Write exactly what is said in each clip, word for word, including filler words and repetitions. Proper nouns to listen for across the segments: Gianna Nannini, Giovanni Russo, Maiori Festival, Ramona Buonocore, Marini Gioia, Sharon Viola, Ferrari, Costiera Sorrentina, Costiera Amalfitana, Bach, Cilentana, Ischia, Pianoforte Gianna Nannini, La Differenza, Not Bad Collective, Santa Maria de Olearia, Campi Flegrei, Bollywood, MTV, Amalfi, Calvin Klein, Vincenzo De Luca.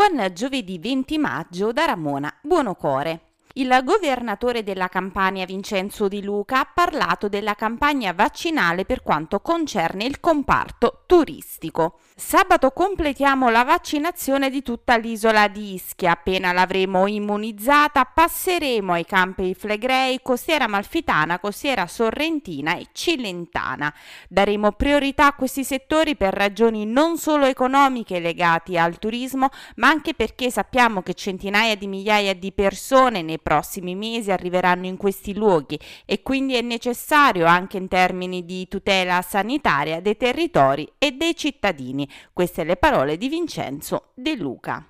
Buon giovedì venti maggio da Ramona Buonocore. Il governatore della Campania Vincenzo De Luca ha parlato della campagna vaccinale per quanto concerne il comparto turistico. Sabato completiamo la vaccinazione di tutta l'isola di Ischia. Appena l'avremo immunizzata passeremo ai Campi Flegrei, Costiera Amalfitana, Costiera Sorrentina e Cilentana. Daremo priorità a questi settori per ragioni non solo economiche legate al turismo, ma anche perché sappiamo che centinaia di migliaia di persone ne prossimi mesi arriveranno in questi luoghi e quindi è necessario anche in termini di tutela sanitaria dei territori e dei cittadini. Queste le parole di Vincenzo De Luca.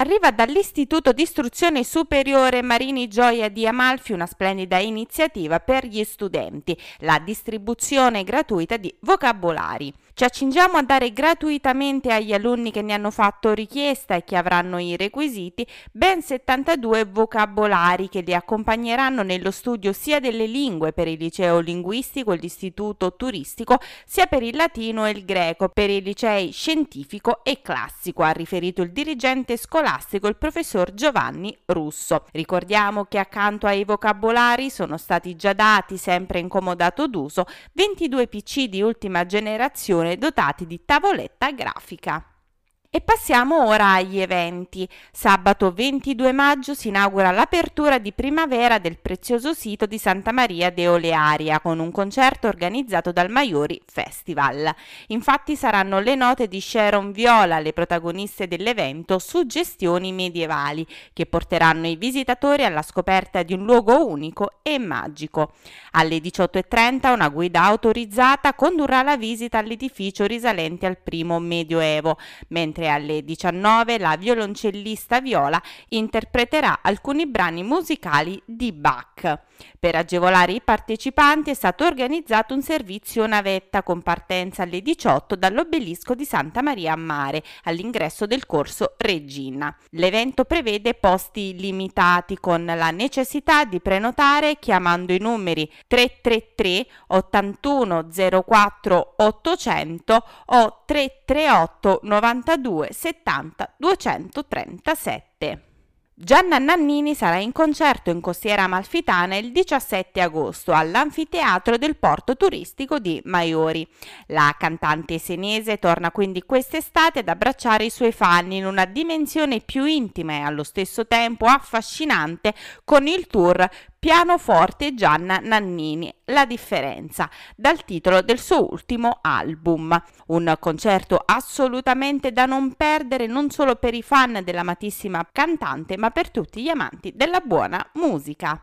Arriva dall'Istituto di Istruzione Superiore Marini Gioia di Amalfi una splendida iniziativa per gli studenti, la distribuzione gratuita di vocabolari. Ci accingiamo a dare gratuitamente agli alunni che ne hanno fatto richiesta e che avranno i requisiti ben settantadue vocabolari che li accompagneranno nello studio sia delle lingue per il liceo linguistico e l'istituto turistico, sia per il latino e il greco, per i licei scientifico e classico, ha riferito il dirigente scolastico, il professor Giovanni Russo. Ricordiamo che accanto ai vocabolari sono stati già dati, sempre in comodato d'uso, ventidue P C di ultima generazione dotati di tavoletta grafica. E passiamo ora agli eventi. Sabato ventidue maggio si inaugura l'apertura di primavera del prezioso sito di Santa Maria de Olearia con un concerto organizzato dal Maiori Festival. Infatti saranno le note di Sharon Viola, le protagoniste dell'evento Suggestioni medievali, che porteranno i visitatori alla scoperta di un luogo unico e magico. Alle diciotto e trenta una guida autorizzata condurrà la visita all'edificio risalente al primo Medioevo, mentre alle diciannove la violoncellista Viola interpreterà alcuni brani musicali di Bach. Per agevolare i partecipanti è stato organizzato un servizio navetta con partenza alle diciotto dall'obelisco di Santa Maria a Mare all'ingresso del corso Regina. L'evento prevede posti limitati con la necessità di prenotare chiamando i numeri tre tre tre ottantuno zero quattro ottocento o tre tre otto novantadue settanta duecentotrentasette. Gianna Nannini sarà in concerto in Costiera Amalfitana il diciassette agosto all'Anfiteatro del Porto Turistico di Maiori. La cantante senese torna quindi quest'estate ad abbracciare i suoi fan in una dimensione più intima e allo stesso tempo affascinante con il tour Pianoforte Gianna Nannini, La Differenza, dal titolo del suo ultimo album. Un concerto assolutamente da non perdere non solo per i fan dell'amatissima cantante, ma per tutti gli amanti della buona musica.